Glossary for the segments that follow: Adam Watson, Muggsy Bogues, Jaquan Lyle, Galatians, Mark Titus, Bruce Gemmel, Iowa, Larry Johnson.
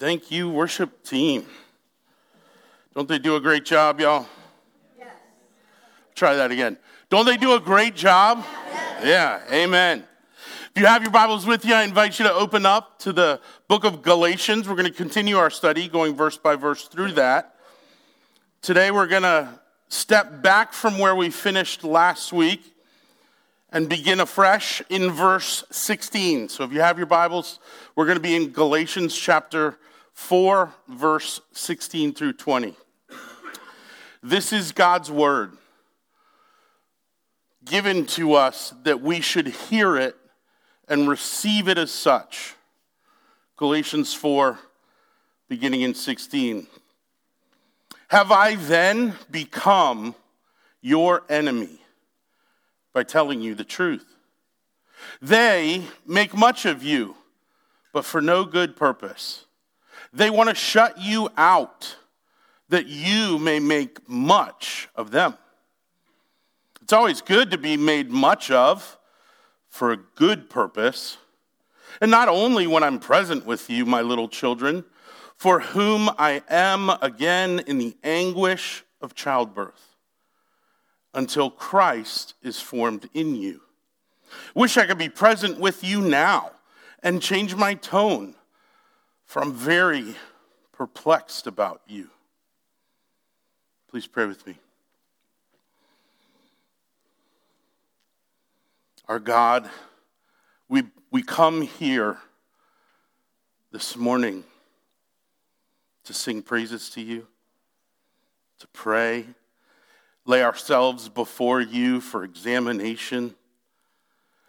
Thank you, worship team. Don't they do a great job, y'all? Yes. Try that again. Don't they do a great job? Yes. Yeah, amen. If you have your Bibles with you, I invite you to open up to the book of Galatians. We're going to continue our study, going verse by verse through that. Today we're going to step back from where we finished last week and begin afresh in verse 16. So if you have your Bibles, we're going to be in Galatians chapter 4, verse 16 through 20. This is God's word given to us that we should hear it and receive it as such. Galatians 4, beginning in 16. Have I then become your enemy by telling you the truth? They make much of you, but for no good purpose. They want to shut you out, that you may make much of them. It's always good to be made much of for a good purpose. And not only when I'm present with you, my little children, for whom I am again in the anguish of childbirth, until Christ is formed in you. Wish I could be present with you now and change my tone, for I'm very perplexed about you. Please pray with me. Our God, we come here this morning to sing praises to you, to pray, lay ourselves before you for examination.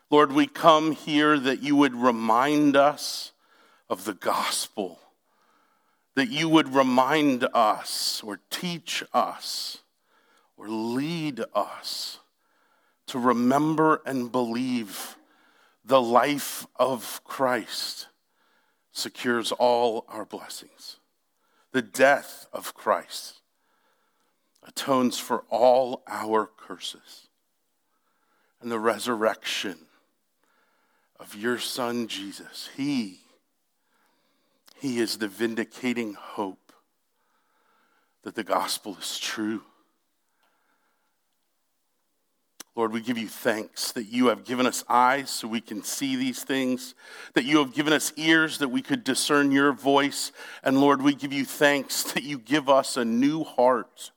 Lord, we come here that you would remind us of the gospel, that you would remind us or teach us or lead us to remember and believe the life of Christ secures all our blessings. The death of Christ atones for all our curses. And the resurrection of your son, Jesus, he is the vindicating hope that the gospel is true. Lord, we give you thanks that you have given us eyes so we can see these things, that you have given us ears that we could discern your voice. And Lord, we give you thanks that you give us a new heart,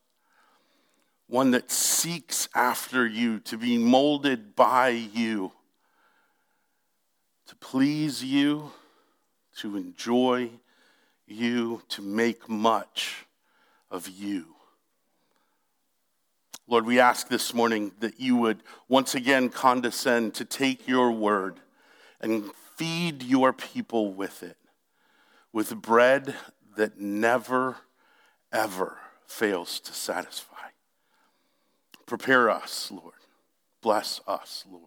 one that seeks after you, to be molded by you, to please you, to enjoy you, to make much of you. Lord, we ask this morning that you would once again condescend to take your word and feed your people with it, with bread that never, ever fails to satisfy. Prepare us, Lord. Bless us, Lord.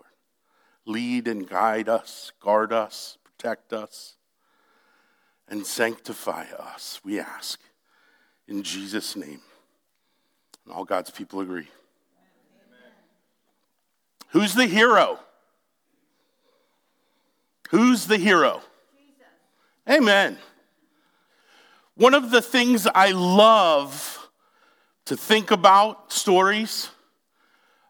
Lead and guide us, guard us, protect us, and sanctify us, we ask. In Jesus' name. And all God's people agree. Amen. Who's the hero? Who's the hero? Jesus. Amen. One of the things I love to think about stories.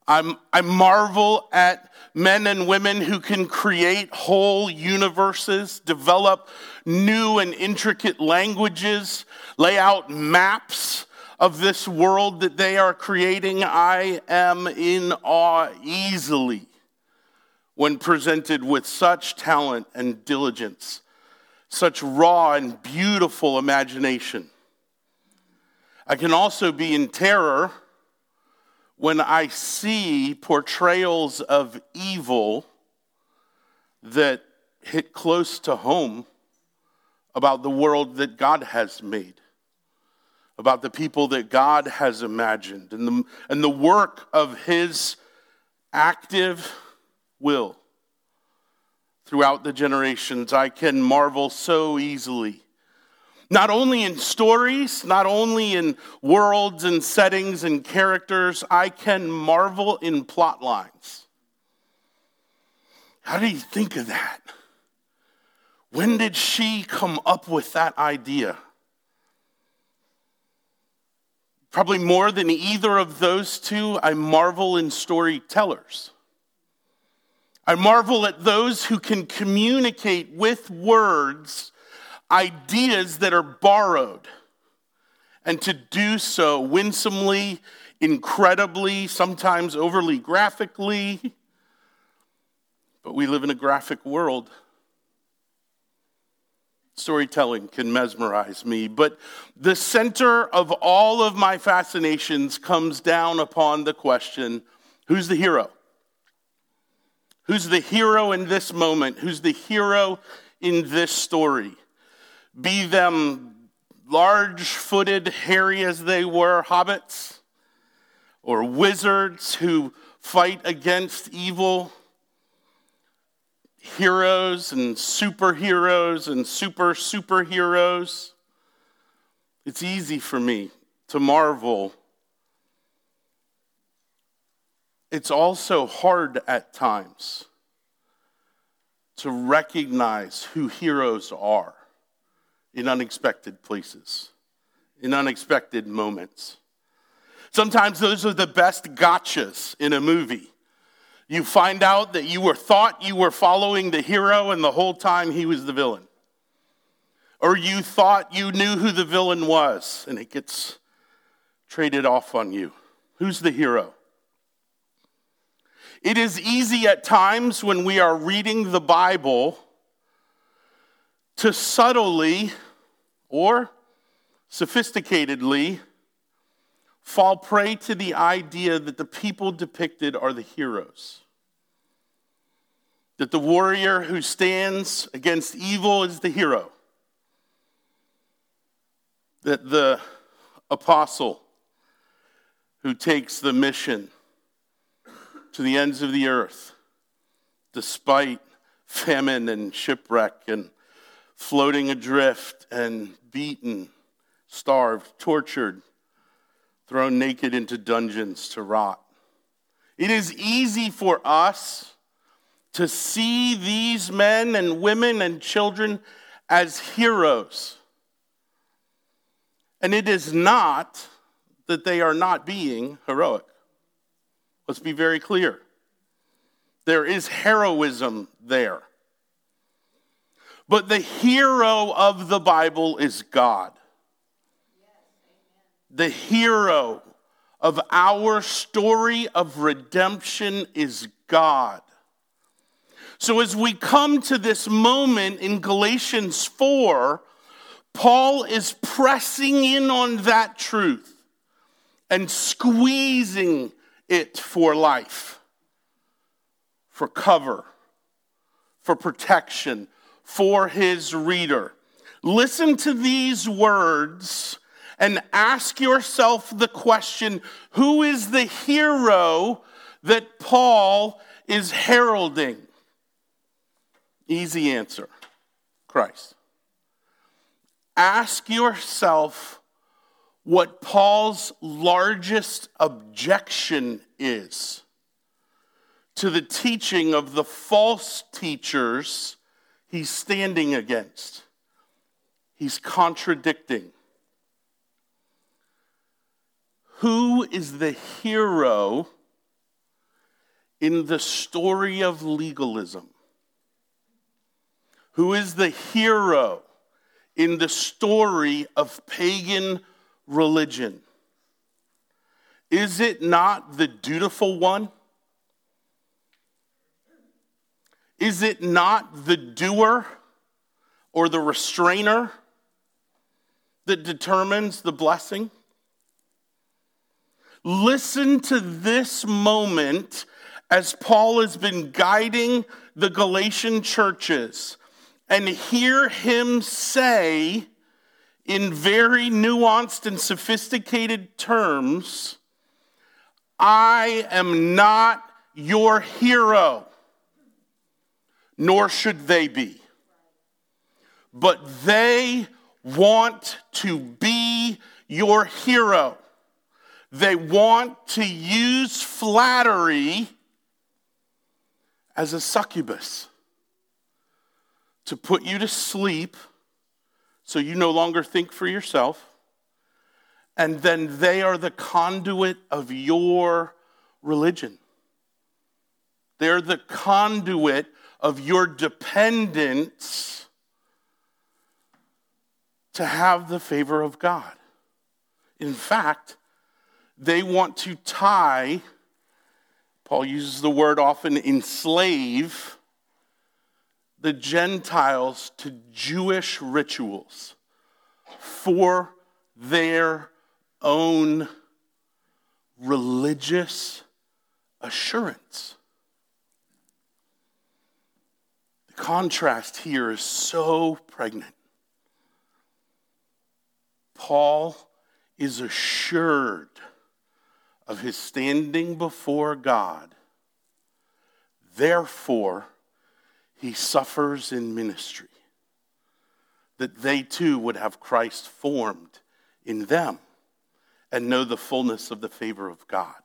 I marvel at men and women who can create whole universes, develop new and intricate languages, lay out maps of this world that they are creating. I am in awe easily when presented with such talent and diligence, such raw and beautiful imagination. I can also be in terror when I see portrayals of evil that hit close to home about the world that God has made, about the people that God has imagined, and the work of his active will throughout the generations. I can marvel so easily, not only in stories, not only in worlds and settings and characters. I can marvel in plot lines. How do you think of that? When did she come up with that idea? Probably more than either of those two, I marvel in storytellers. I marvel at those who can communicate with words ideas that are borrowed, and to do so winsomely, incredibly, sometimes overly graphically. But we live in a graphic world. Storytelling can mesmerize me, but the center of all of my fascinations comes down upon the question, who's the hero? Who's the hero in this moment? Who's the hero in this story? Be them large-footed, hairy as they were, hobbits, or wizards who fight against evil, heroes and superheroes. It's easy for me to marvel. It's also hard at times to recognize who heroes are in unexpected places, in unexpected moments. Sometimes those are the best gotchas in a movie. You find out that you thought you were following the hero and the whole time he was the villain. Or you thought you knew who the villain was and it gets traded off on you. Who's the hero? It is easy at times when we are reading the Bible to subtly or sophisticatedly fall prey to the idea that the people depicted are the heroes. That the warrior who stands against evil is the hero. That the apostle who takes the mission to the ends of the earth, despite famine and shipwreck and floating adrift and beaten, starved, tortured, thrown naked into dungeons to rot. It is easy for us to see these men and women and children as heroes. And it is not that they are not being heroic. Let's be very clear. There is heroism there. But the hero of the Bible is God. The hero of our story of redemption is God. So as we come to this moment in Galatians 4, Paul is pressing in on that truth and squeezing it for life, for cover, for protection, for his reader. Listen to these words and ask yourself the question, who is the hero that Paul is heralding? Easy answer, Christ. Ask yourself what Paul's largest objection is to the teaching of the false teachers he's standing against. He's contradicting. Who is the hero in the story of legalism? Who is the hero in the story of pagan religion? Is it not the dutiful one? Is it not the doer or the restrainer that determines the blessing? Listen to this moment as Paul has been guiding the Galatian churches and hear him say in very nuanced and sophisticated terms, I am not your hero, nor should they be. But they want to be your hero. They want to use flattery as a succubus to put you to sleep so you no longer think for yourself, and then they are the conduit of your religion. They're the conduit of your dependence to have the favor of God. In fact, they want to tie, Paul uses the word often, enslave the Gentiles to Jewish rituals for their own religious assurance. The contrast here is so pregnant. Paul is assured of his standing before God. Therefore, he suffers in ministry, that they too would have Christ formed in them and know the fullness of the favor of God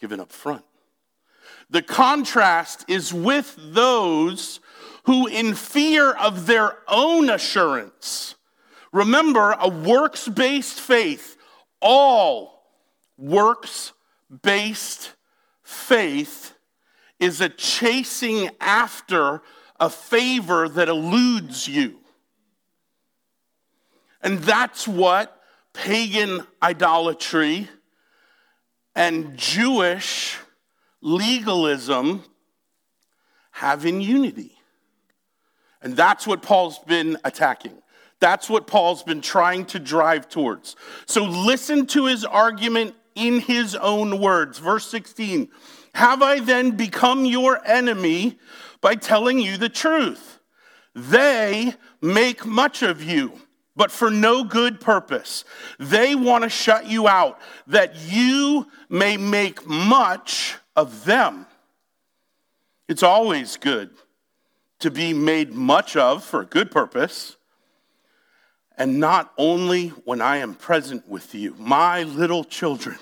given up front. The contrast is with those who, in fear of their own assurance, remember, a works-based faith, all works-based faith is a chasing after a favor that eludes you. And that's what pagan idolatry and Jewish legalism have in unity. And that's what Paul's been attacking. That's what Paul's been trying to drive towards. So listen to his argument in his own words. Verse 16, have I then become your enemy by telling you the truth? They make much of you, but for no good purpose. They want to shut you out, that you may make much of them. It's always good to be made much of for a good purpose. And not only when I am present with you, my little children,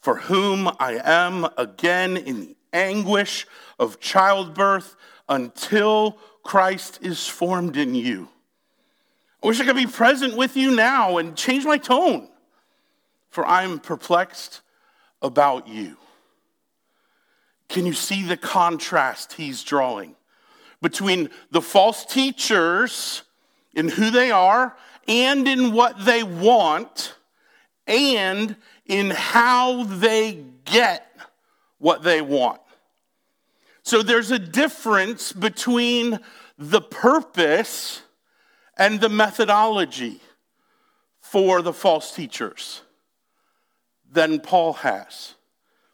for whom I am again in the anguish of childbirth until Christ is formed in you. I wish I could be present with you now and change my tone, for I am perplexed about you. Can you see the contrast he's drawing between the false teachers in who they are, and in what they want, and in how they get what they want? So there's a difference between the purpose and the methodology for the false teachers than Paul has.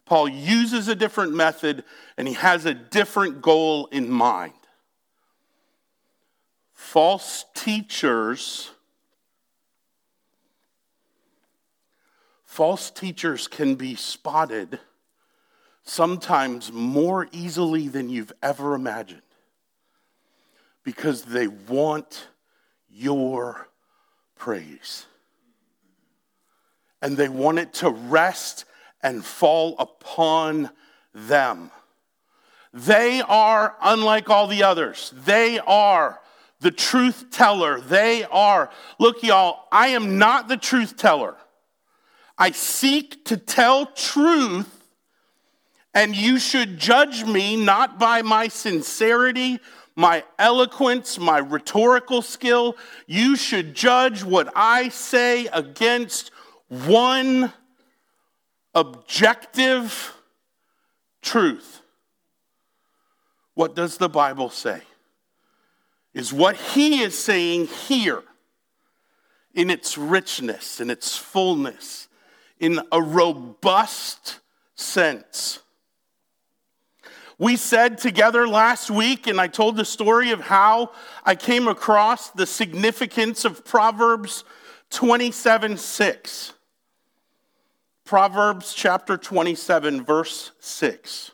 Paul uses a different method, and he has a different goal in mind. False teachers, can be spotted sometimes more easily than you've ever imagined, because they want your praise. And they want it to rest and fall upon them. They are unlike all the others. They are the truth teller. They are, look y'all, I am not the truth teller. I seek to tell truth, and you should judge me not by my sincerity, my eloquence, my rhetorical skill. You should judge what I say against one objective truth. What does the Bible say? Is what he is saying here in its richness, in its fullness, in a robust sense. We said together last week, and I told the story of how I came across the significance of Proverbs 27:6. Proverbs chapter 27, verse 6.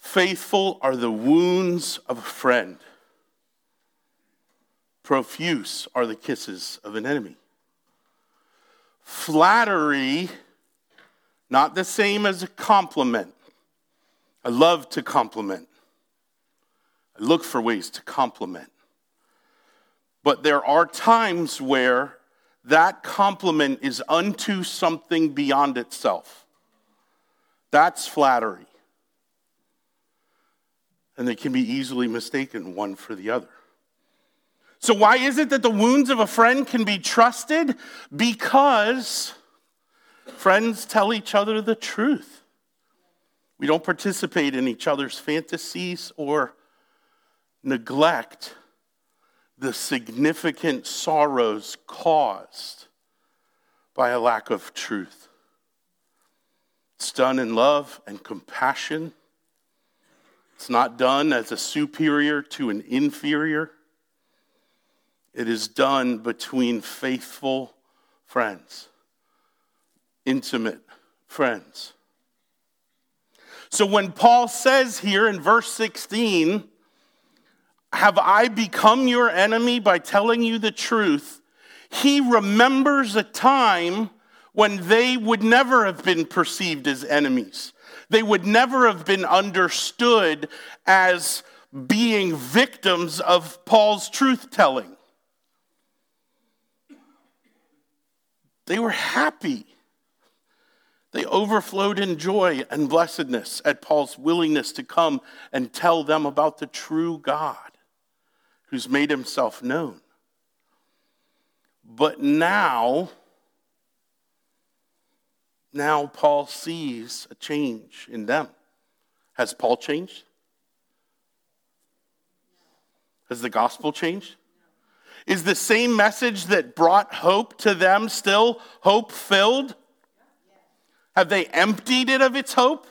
Faithful are the wounds of a friend. Profuse are the kisses of an enemy. Flattery, not the same as a compliment. I love to compliment. look for ways to compliment. But there are times where that compliment is unto something beyond itself. That's flattery. And they can be easily mistaken one for the other. So why is it that the wounds of a friend can be trusted? Because friends tell each other the truth. We don't participate in each other's fantasies or neglect the significant sorrows caused by a lack of truth. It's done in love and compassion. It's not done as a superior to an inferior. It is done between faithful friends, intimate friends. So when Paul says here in verse 16, have I become your enemy by telling you the truth? He remembers a time when they would never have been perceived as enemies. They would never have been understood as being victims of Paul's truth-telling. They were happy. They overflowed in joy and blessedness at Paul's willingness to come and tell them about the true God who's made himself known. But now Paul sees a change in them. Has Paul changed? Has the gospel changed? Is the same message that brought hope to them still hope-filled? Have they emptied it of its hope?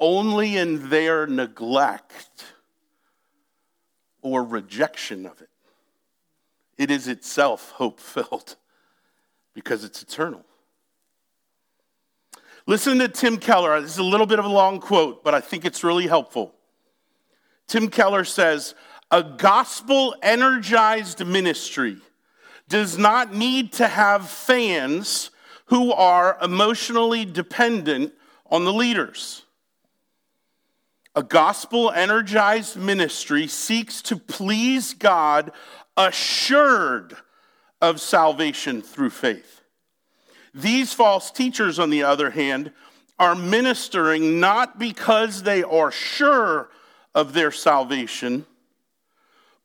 Only in their neglect or rejection of it. It is itself hope-filled because it's eternal. Listen to Tim Keller. This is a little bit of a long quote, but I think it's really helpful. Tim Keller says, a gospel-energized ministry does not need to have fans who are emotionally dependent on the leaders. A gospel-energized ministry seeks to please God, assured of salvation through faith. These false teachers, on the other hand, are ministering not because they are sure of their salvation,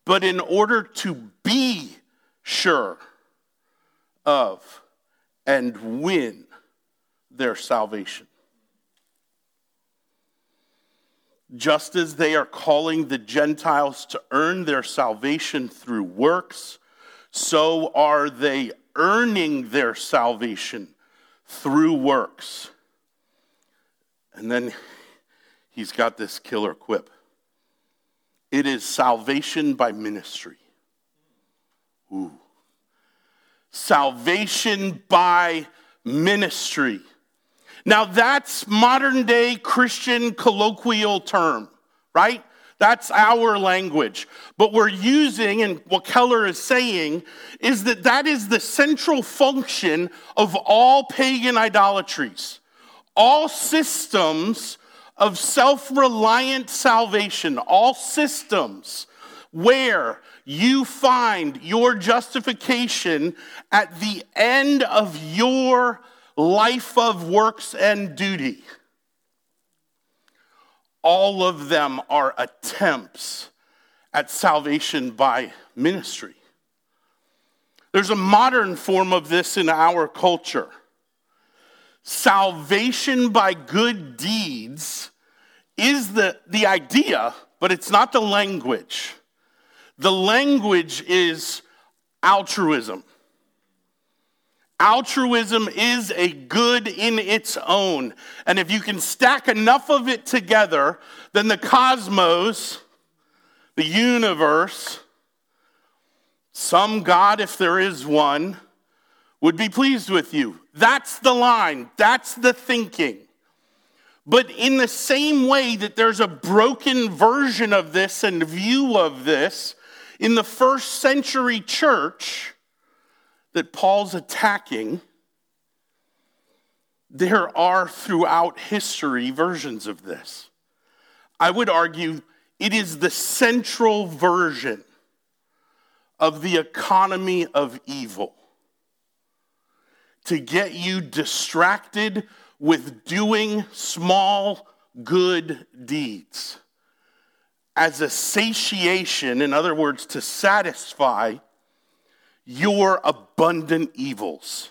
but in order to be sure of and win their salvation. Just as they are calling the Gentiles to earn their salvation through works, so are they earning their salvation through works. And then he's got this killer quip. It is salvation by ministry. Ooh. Salvation by ministry. Now that's modern day Christian colloquial term, right? That's our language. But we're using, and what Keller is saying, is that is the central function of all pagan idolatries. All systems of self-reliant salvation, all systems where you find your justification at the end of your life of works and duty. All of them are attempts at salvation by ministry. There's a modern form of this in our culture. Salvation by good deeds is the idea, but it's not the language. The language is altruism. Altruism is a good in its own. And if you can stack enough of it together, then the cosmos, the universe, some God, if there is one, would be pleased with you. That's the line. That's the thinking. But in the same way that there's a broken version of this and view of this in the first century church that Paul's attacking, there are throughout history versions of this. I would argue It is the central version of the economy of evil to get you distracted with doing small good deeds as a satiation, in other words, to satisfy your abundant evils.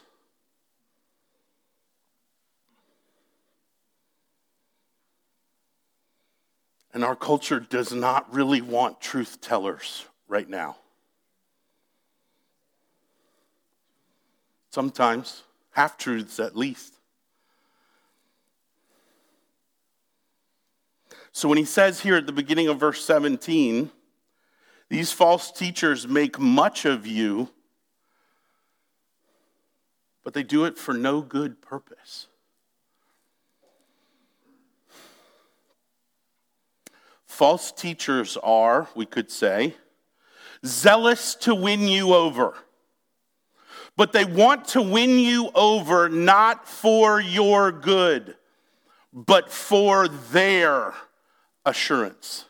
And our culture does not really want truth tellers right now. Sometimes, half-truths at least. So when he says here at the beginning of verse 17, these false teachers make much of you, but they do it for no good purpose. False teachers are, we could say, zealous to win you over. But they want to win you over not for your good, but for their assurance,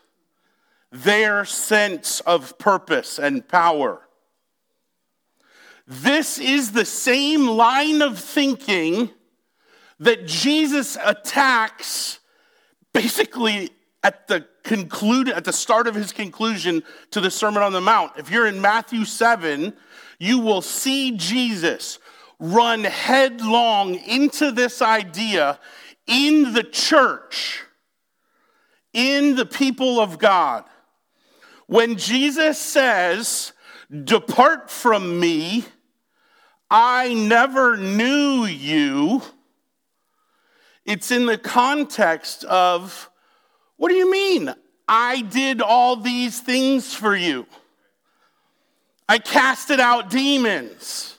their sense of purpose and power. This is the same line of thinking that Jesus attacks basically at the start of his conclusion to the Sermon on the Mount. If you're in Matthew 7, you will see Jesus run headlong into this idea in the church, in the people of God. When Jesus says, "Depart from me, I never knew you," it's in the context of, what do you mean? I did all these things for you. I casted out demons.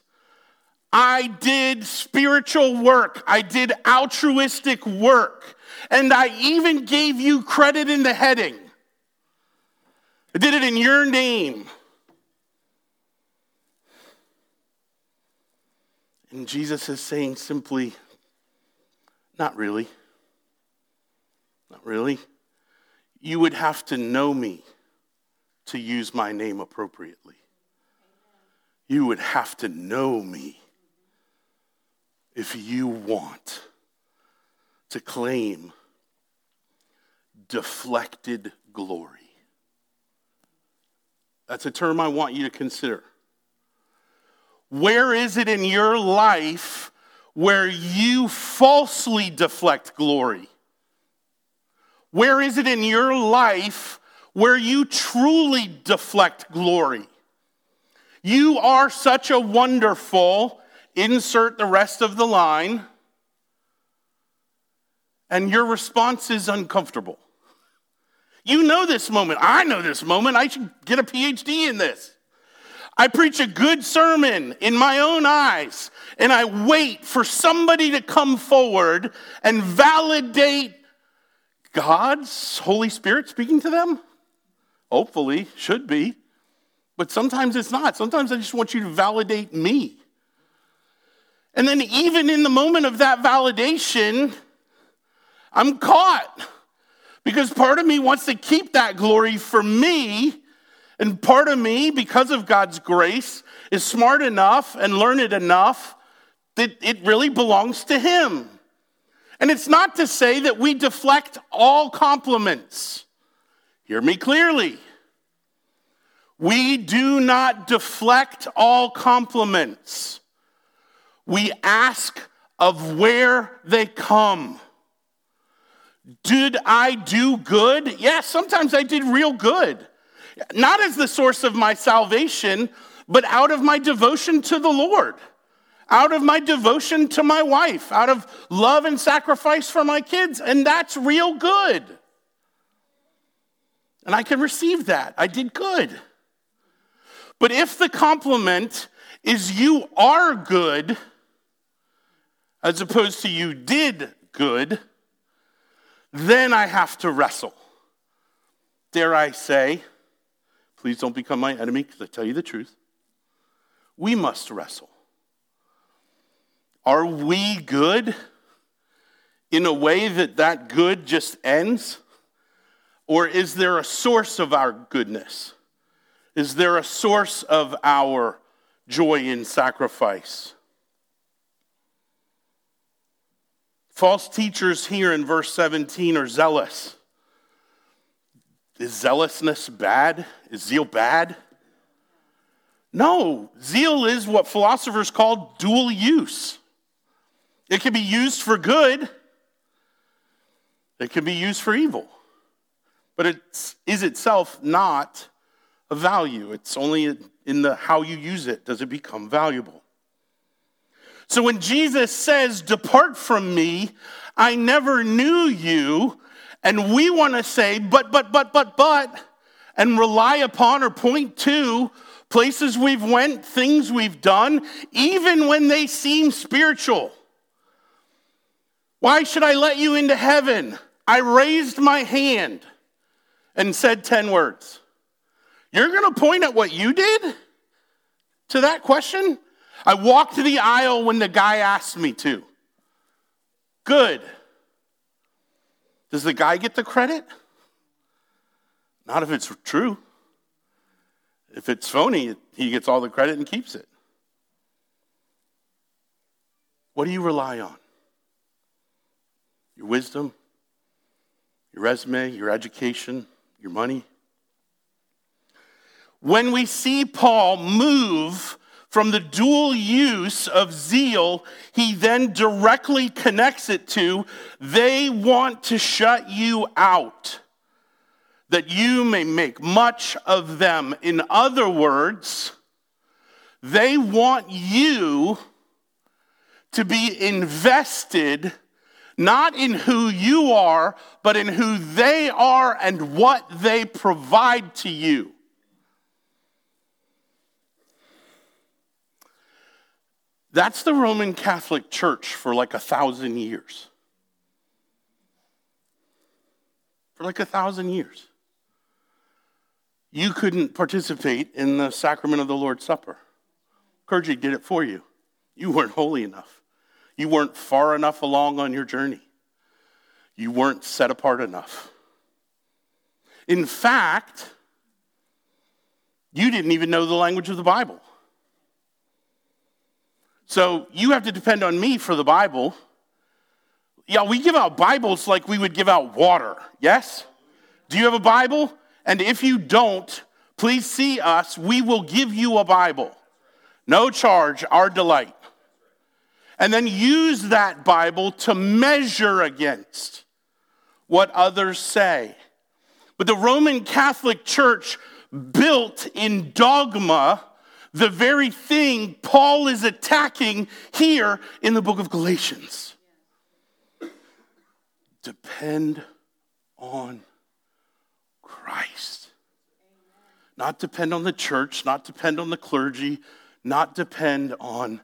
I did spiritual work. I did altruistic work. And I even gave you credit in the heading. I did it in your name. And Jesus is saying simply, not really. Not really. You would have to know me to use my name appropriately. You would have to know me if you want to claim deflected glory. That's a term I want you to consider. Where is it in your life where you falsely deflect glory? Where is it in your life where you truly deflect glory? You are such a wonderful, insert the rest of the line, and your response is uncomfortable. You know this moment. I know this moment. I should get a PhD in this. I preach a good sermon in my own eyes, and I wait for somebody to come forward and validate God's Holy Spirit speaking to them? Hopefully, should be. But sometimes it's not. Sometimes I just want you to validate me. And then even in the moment of that validation, I'm caught. Because part of me wants to keep that glory for me. And part of me, because of God's grace, is smart enough and learned enough that it really belongs to Him. And it's not to say that we deflect all compliments. Hear me clearly. We do not deflect all compliments. We ask of where they come. Did I do good? Yes, sometimes I did real good. Not as the source of my salvation, but out of my devotion to the Lord. Out of my devotion to my wife, out of love and sacrifice for my kids, and that's real good. And I can receive that. I did good. But if the compliment is you are good, as opposed to you did good, then I have to wrestle. Dare I say, please don't become my enemy because I tell you the truth, we must wrestle. Are we good in a way that good just ends? Or is there a source of our goodness? Is there a source of our joy in sacrifice? False teachers here in verse 17 are zealous. Is zealousness bad? Is zeal bad? No, zeal is what philosophers call dual use. It can be used for good. It can be used for evil. But it is itself not a value. It's only in the how you use it does it become valuable. So when Jesus says, "Depart from me, I never knew you," and we want to say, but, and rely upon or point to places we've went, things we've done, even when they seem spiritual. Why should I let you into heaven? I raised my hand and said 10 words. You're going to point at what you did to that question? I walked the aisle when the guy asked me to. Good. Does the guy get the credit? Not if it's true. If it's phony, he gets all the credit and keeps it. What do you rely on? Your wisdom, your resume, your education, your money. When we see Paul move from the dual use of zeal, he then directly connects it to, they want to shut you out, that you may make much of them. In other words, they want you to be invested not in who you are, but in who they are and what they provide to you. That's the Roman Catholic Church for like 1,000 years. For like 1,000 years. You couldn't participate in the sacrament of the Lord's Supper. Clergy did it for you. You weren't holy enough. You weren't far enough along on your journey. You weren't set apart enough. In fact, you didn't even know the language of the Bible. So you have to depend on me for the Bible. Yeah, we give out Bibles like we would give out water, yes? Do you have a Bible? And if you don't, please see us. We will give you a Bible. No charge, our delight. And then use that Bible to measure against what others say. But the Roman Catholic Church built in dogma the very thing Paul is attacking here in the book of Galatians. Depend on Christ. Not depend on the church, not depend on the clergy, not depend on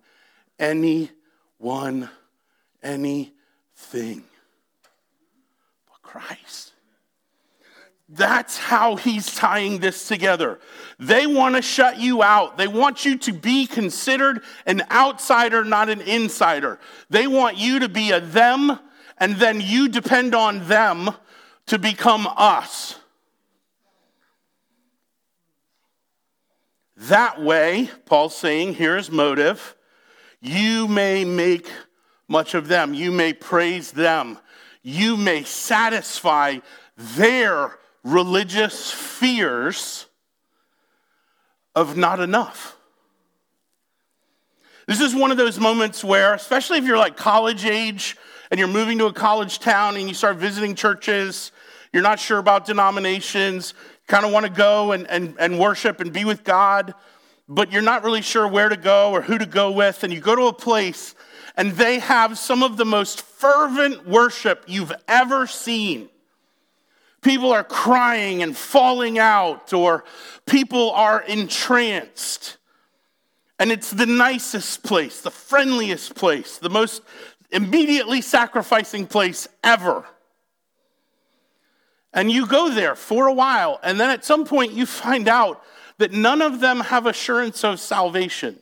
anyone, anything but Christ. That's how he's tying this together. They want to shut you out. They want you to be considered an outsider, not an insider. They want you to be a them, and then you depend on them to become us. That way, Paul's saying, here is motive. You may make much of them. You may praise them. You may satisfy their religious fears of not enough. This is one of those moments where, especially if you're like college age and you're moving to a college town and you start visiting churches, you're not sure about denominations, kind of want to go and worship and be with God, but you're not really sure where to go or who to go with, and you go to a place and they have some of the most fervent worship you've ever seen. People are crying and falling out, or people are entranced. And it's the nicest place, the friendliest place, the most immediately sacrificing place ever. And you go there for a while, and then at some point you find out that none of them have assurance of salvation.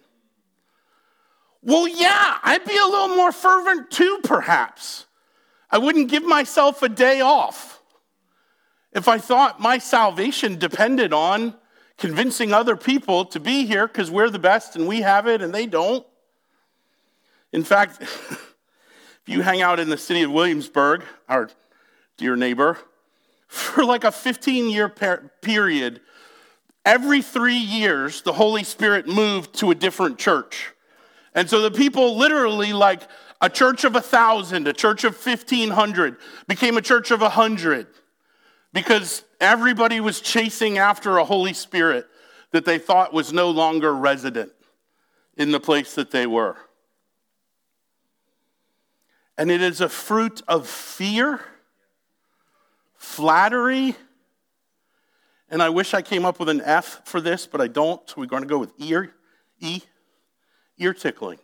Well, yeah, I'd be a little more fervent too, perhaps. I wouldn't give myself a day off. If I thought my salvation depended on convincing other people to be here because we're the best and we have it and they don't. In fact, if you hang out in the city of Williamsburg, our dear neighbor, for like a 15-year period, every 3 years, the Holy Spirit moved to a different church. And so the people literally, like a church of 1,000, a church of 1,500, became a church of 100. Because everybody was chasing after a Holy Spirit that they thought was no longer resident in the place that they were. And it is a fruit of fear, flattery, and I wish I came up with an F for this, but I don't, so we're going to go with ear tickling.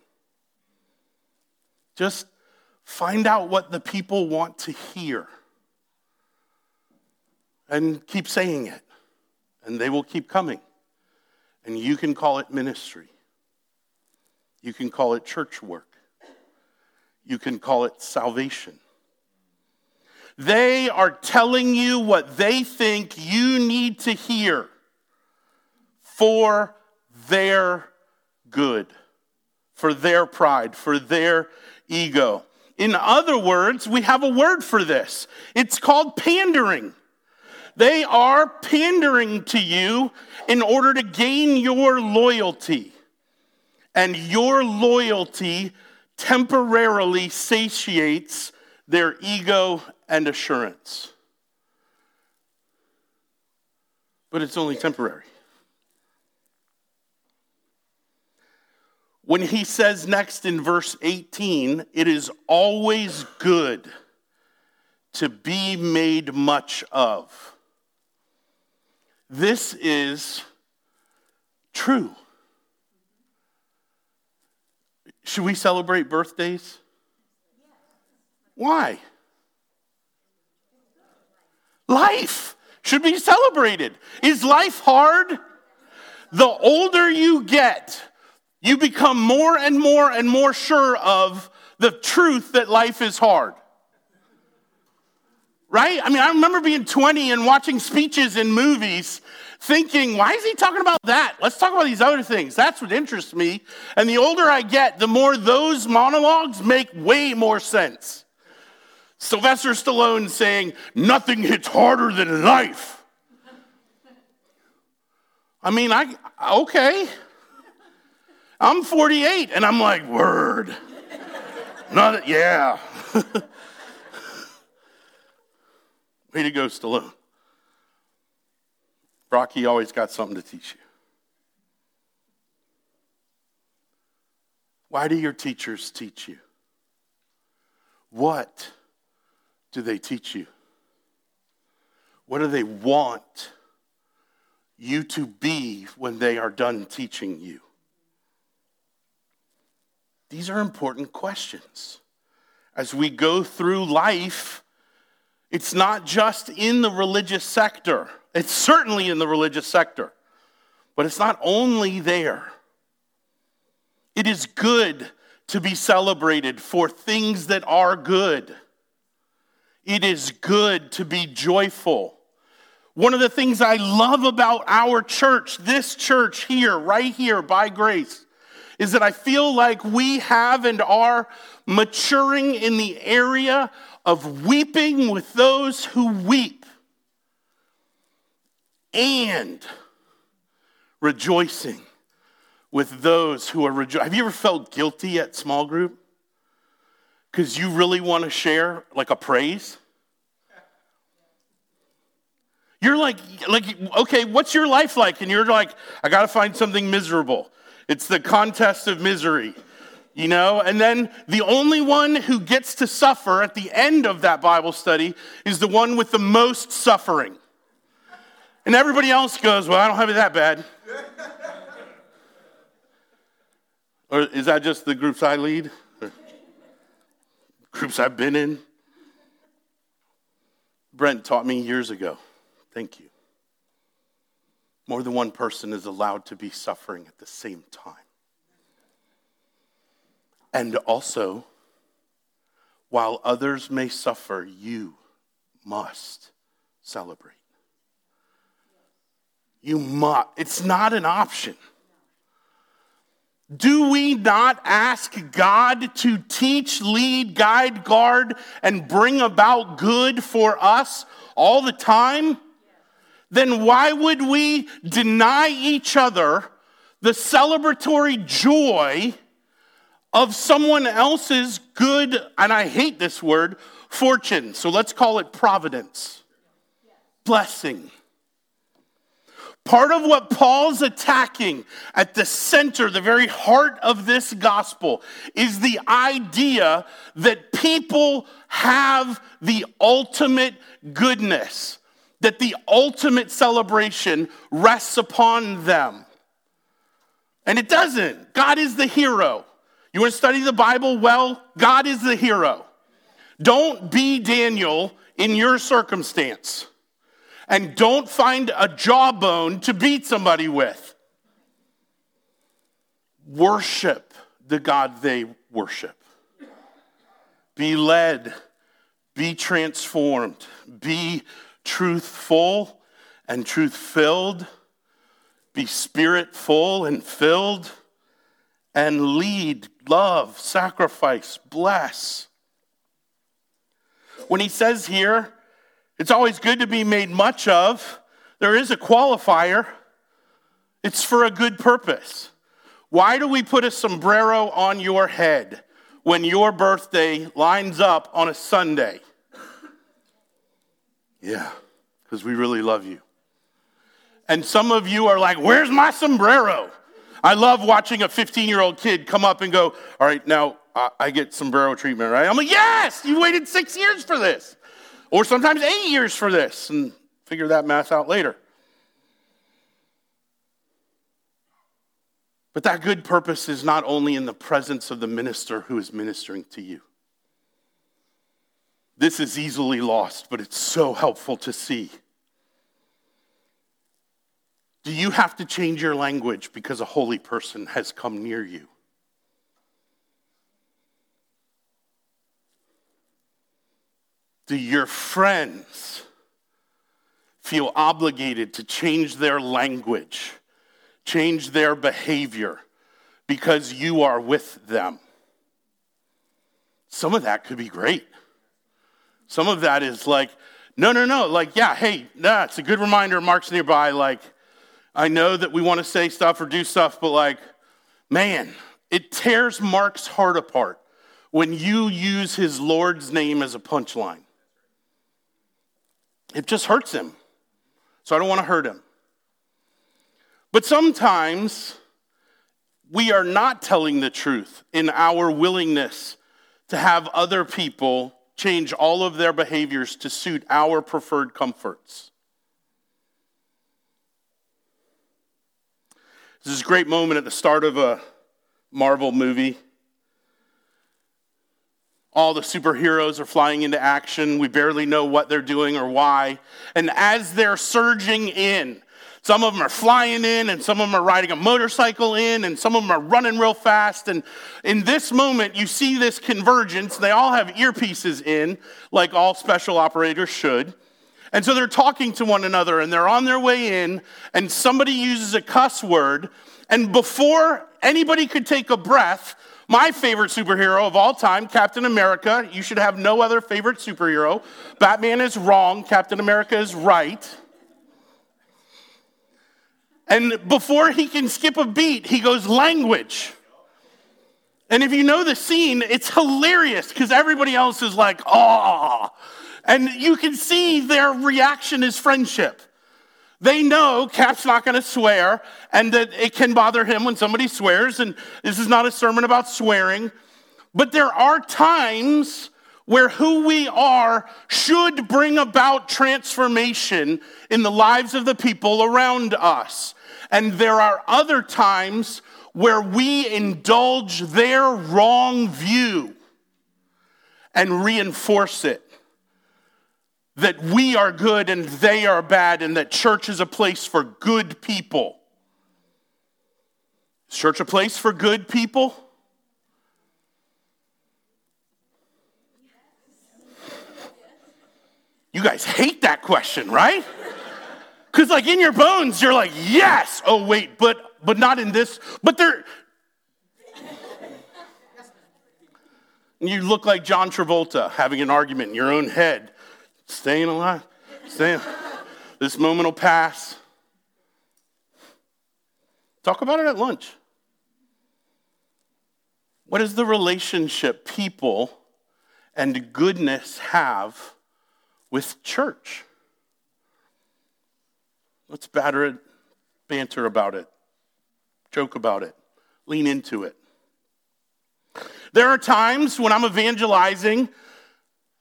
Just find out what the people want to hear. And keep saying it, and they will keep coming. And you can call it ministry. You can call it church work. You can call it salvation. They are telling you what they think you need to hear for their good, for their pride, for their ego. In other words, we have a word for this. It's called pandering. They are pandering to you in order to gain your loyalty. And your loyalty temporarily satiates their ego and assurance. But it's only temporary. When he says next in verse 18, it is always good to be made much of. This is true. Should we celebrate birthdays? Why? Life should be celebrated. Is life hard? The older you get, you become more and more and more sure of the truth that life is hard. Right? I mean, I remember being 20 and watching speeches in movies thinking, why is he talking about that? Let's talk about these other things. That's what interests me. And the older I get, the more those monologues make way more sense. Sylvester Stallone saying, nothing hits harder than life. I mean, okay. I'm 48 and I'm like, word. Not, yeah. Way to go, Stallone. Rocky always got something to teach you. Why do your teachers teach you? What do they teach you? What do they want you to be when they are done teaching you? These are important questions. As we go through life, it's not just in the religious sector. It's certainly in the religious sector. But it's not only there. It is good to be celebrated for things that are good. It is good to be joyful. One of the things I love about our church, this church here, right here, by grace, is that I feel like we have and are maturing in the area of weeping with those who weep and rejoicing with those who are rejoicing. Have you ever felt guilty at small group? Because you really want to share like a praise? You're like, okay, what's your life like? And you're like, I got to find something miserable. It's the contest of misery, you know? And then the only one who gets to suffer at the end of that Bible study is the one with the most suffering. And everybody else goes, well, I don't have it that bad. Or is that just the groups I lead? Or groups I've been in? Brent taught me years ago. Thank you. More than one person is allowed to be suffering at the same time. And also, while others may suffer, you must celebrate. You must. It's not an option. Do we not ask God to teach, lead, guide, guard, and bring about good for us all the time? Then why would we deny each other the celebratory joy of someone else's good, and I hate this word, fortune? So let's call it providence. Blessing. Part of what Paul's attacking at the center, the very heart of this gospel, is the idea that people have the ultimate goodness, that the ultimate celebration rests upon them. And it doesn't. God is the hero. You want to study the Bible well? God is the hero. Don't be Daniel in your circumstance. And don't find a jawbone to beat somebody with. Worship the God they worship. Be led. Be transformed. Be truthful and truth-filled. Be spirit-full and filled. And lead, love, sacrifice, bless. When he says here, it's always good to be made much of, there is a qualifier. It's for a good purpose. Why do we put a sombrero on your head when your birthday lines up on a Sunday? Yeah, because we really love you. And some of you are like, where's my sombrero? I love watching a 15-year-old kid come up and go, all right, now I get sombrero treatment, right? I'm like, yes, you waited 6 years for this. Or sometimes 8 years for this, and figure that math out later. But that good purpose is not only in the presence of the minister who is ministering to you. This is easily lost, but it's so helpful to see. Do you have to change your language because a holy person has come near you? Do your friends feel obligated to change their language, change their behavior because you are with them? Some of that could be great. Some of that is like, no, like, yeah, hey, nah, it's a good reminder, Mark's nearby, like, I know that we want to say stuff or do stuff, but like, man, it tears Mark's heart apart when you use his Lord's name as a punchline. It just hurts him. So I don't want to hurt him. But sometimes we are not telling the truth in our willingness to have other people change all of their behaviors to suit our preferred comforts. This is a great moment at the start of a Marvel movie. All the superheroes are flying into action. We barely know what they're doing or why. And as they're surging in, some of them are flying in, and some of them are riding a motorcycle in, and some of them are running real fast. And in this moment, you see this convergence. They all have earpieces in, like all special operators should. And so they're talking to one another, and they're on their way in, and somebody uses a cuss word. And before anybody could take a breath, my favorite superhero of all time, Captain America. You should have no other favorite superhero. Batman is wrong. Captain America is right. And before he can skip a beat, he goes, language. And if you know the scene, it's hilarious because everybody else is like, ah. And you can see their reaction is friendship. They know Cap's not going to swear and that it can bother him when somebody swears, and this is not a sermon about swearing. But there are times where who we are should bring about transformation in the lives of the people around us. And there are other times where we indulge their wrong view and reinforce it. That we are good and they are bad, and that church is a place for good people. Is church a place for good people? You guys hate that question, right? Because like in your bones, you're like, yes. Oh, wait, but not in this. But there. You look like John Travolta having an argument in your own head. Staying alive. Staying. This moment will pass. Talk about it at lunch. What is the relationship people and goodness have with church? Let's batter it, banter about it, joke about it, lean into it. There are times when I'm evangelizing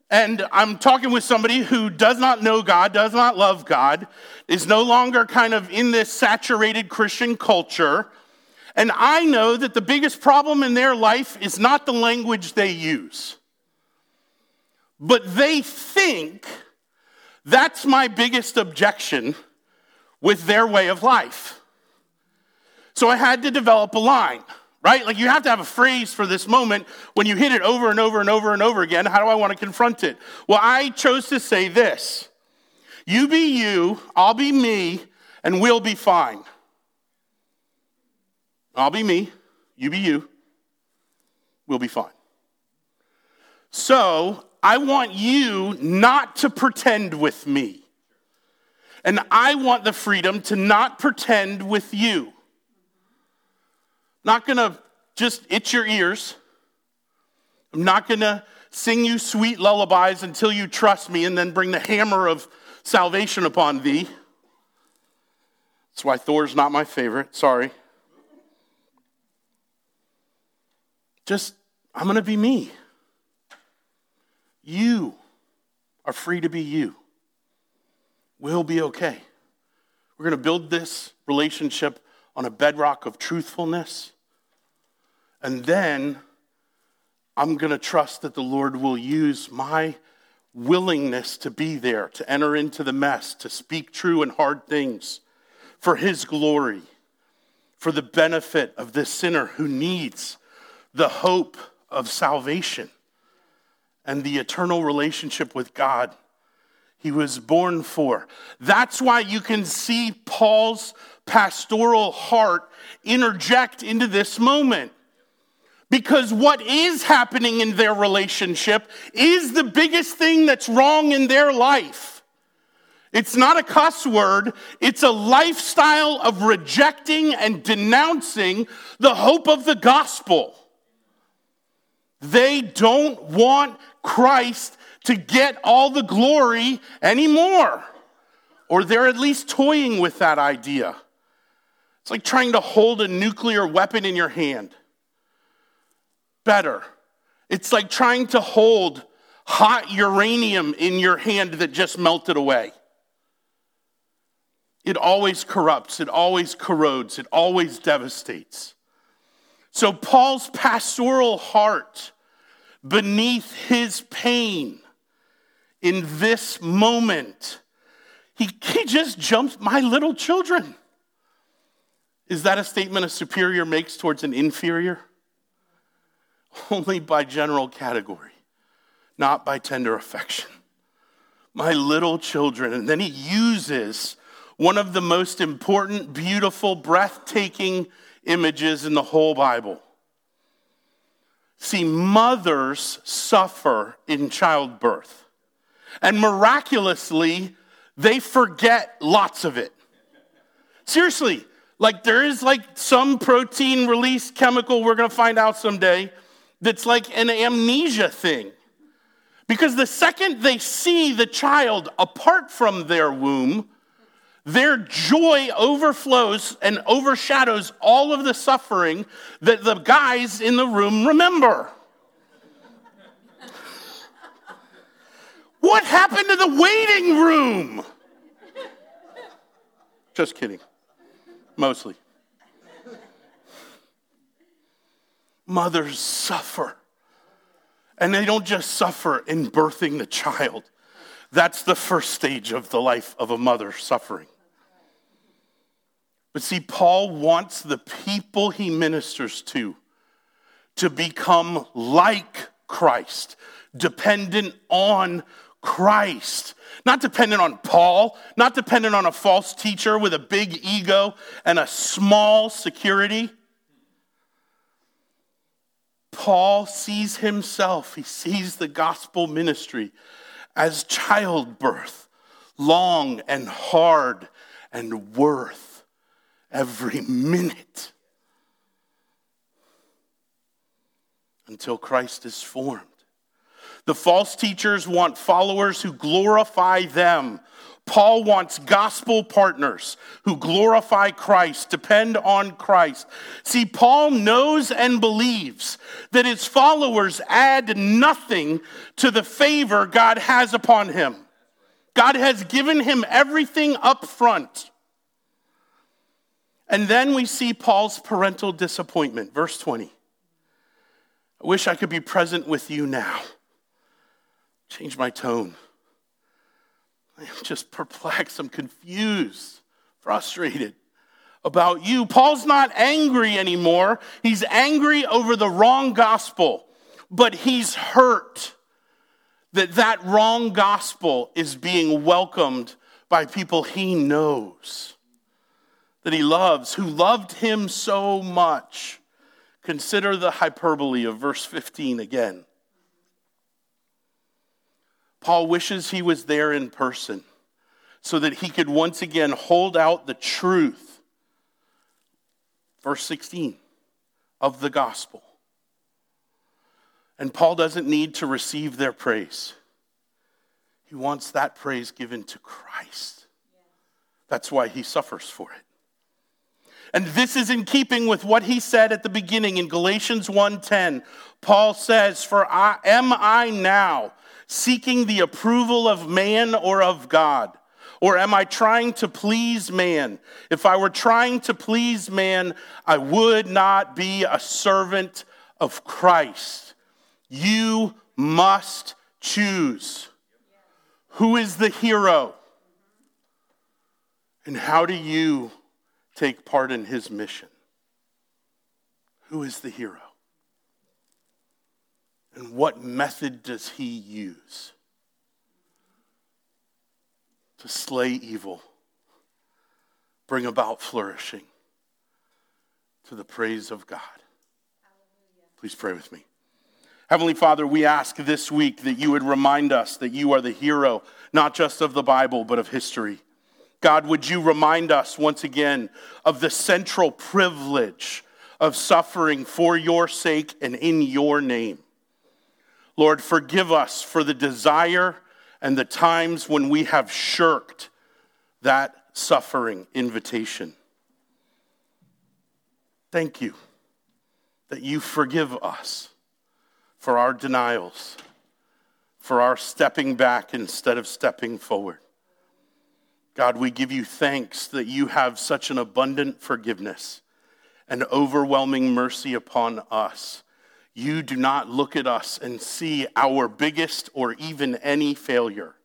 and I'm talking with somebody who does not know God, does not love God, is no longer kind of in this saturated Christian culture, and I know that the biggest problem in their life is not the language they use. But they think that's my biggest objection with their way of life. So I had to develop a line, right? Like you have to have a phrase for this moment when you hit it over and over and over and over again. How do I want to confront it? Well, I chose to say this. You be you, I'll be me, and we'll be fine. I'll be me, you be you, we'll be fine. So I want you not to pretend with me. And I want the freedom to not pretend with you. Not going to just itch your ears. I'm not going to sing you sweet lullabies until you trust me and then bring the hammer of salvation upon thee. That's why Thor's not my favorite. Sorry. Just, I'm going to be me. You are free to be you. We'll be okay. We're going to build this relationship on a bedrock of truthfulness. And then I'm going to trust that the Lord will use my willingness to be there, to enter into the mess, to speak true and hard things for his glory, for the benefit of this sinner who needs the hope of salvation and the eternal relationship with God he was born for. That's why you can see Paul's pastoral heart interject into this moment. Because what is happening in their relationship is the biggest thing that's wrong in their life. It's not a cuss word. It's a lifestyle of rejecting and denouncing the hope of the gospel. They don't want Christ to get all the glory anymore. Or they're at least toying with that idea. It's like trying to hold a nuclear weapon in your hand. Better. It's like trying to hold hot uranium in your hand that just melted away. It always corrupts. It always corrodes. It always devastates. So Paul's pastoral heart beneath his pain in this moment, he just jumps, my little children. Is that a statement a superior makes towards an inferior? Only by general category, not by tender affection. My little children. And then he uses one of the most important, beautiful, breathtaking images in the whole Bible. See, mothers suffer in childbirth. And miraculously, they forget lots of it. Seriously, like there is like some protein release chemical we're going to find out someday that's like an amnesia thing. Because the second they see the child apart from their womb, their joy overflows and overshadows all of the suffering that the guys in the room remember. What happened to the waiting room? Just kidding. Mostly. Mothers suffer. And they don't just suffer in birthing the child. That's the first stage of the life of a mother suffering. But see, Paul wants the people he ministers to become like Christ, dependent on Christ. Not dependent on Paul, not dependent on a false teacher with a big ego and a small security. Paul sees himself, he sees the gospel ministry as childbirth, long and hard and worth every minute until Christ is formed. The false teachers want followers who glorify them. Paul wants gospel partners who glorify Christ, depend on Christ. See, Paul knows and believes that his followers add nothing to the favor God has upon him. God has given him everything up front. And then we see Paul's parental disappointment. Verse 20. I wish I could be present with you now. Change my tone. I am just perplexed. I'm confused, frustrated about you. Paul's not angry anymore. He's angry over the wrong gospel, but he's hurt that that wrong gospel is being welcomed by people he knows, that he loves, who loved him so much. Consider the hyperbole of verse 15 again. Paul wishes he was there in person so that he could once again hold out the truth, verse 16, of the gospel. And Paul doesn't need to receive their praise. He wants that praise given to Christ. That's why he suffers for it. And this is in keeping with what he said at the beginning in Galatians 1:10. Paul says, am I now seeking the approval of man or of God? Or am I trying to please man? If I were trying to please man, I would not be a servant of Christ. You must choose. Who is the hero? And how do you take part in his mission? Who is the hero? And what method does he use to slay evil, bring about flourishing to the praise of God? Please pray with me. Heavenly Father, we ask this week that you would remind us that you are the hero, not just of the Bible, but of history. God, would you remind us once again of the central privilege of suffering for your sake and in your name. Lord, forgive us for the desire and the times when we have shirked that suffering invitation. Thank you that you forgive us for our denials, for our stepping back instead of stepping forward. God, we give you thanks that you have such an abundant forgiveness and overwhelming mercy upon us. You do not look at us and see our biggest or even any failure.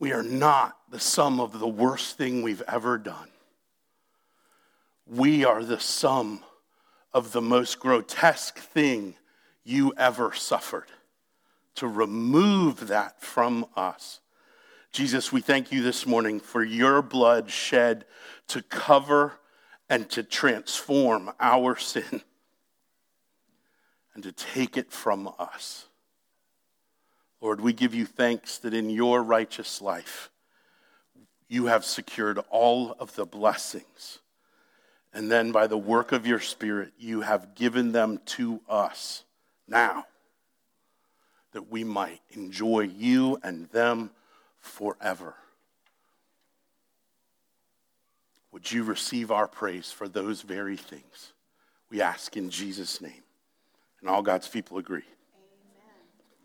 We are not the sum of the worst thing we've ever done. We are the sum of the most grotesque thing you ever suffered. To remove that from us. Jesus, we thank you this morning for your blood shed to cover and to transform our sin. And to take it from us. Lord, we give you thanks that in your righteous life, you have secured all of the blessings. And then by the work of your Spirit, you have given them to us now, that we might enjoy you and them forever. Would you receive our praise for those very things? We ask in Jesus' name. And all God's people agree.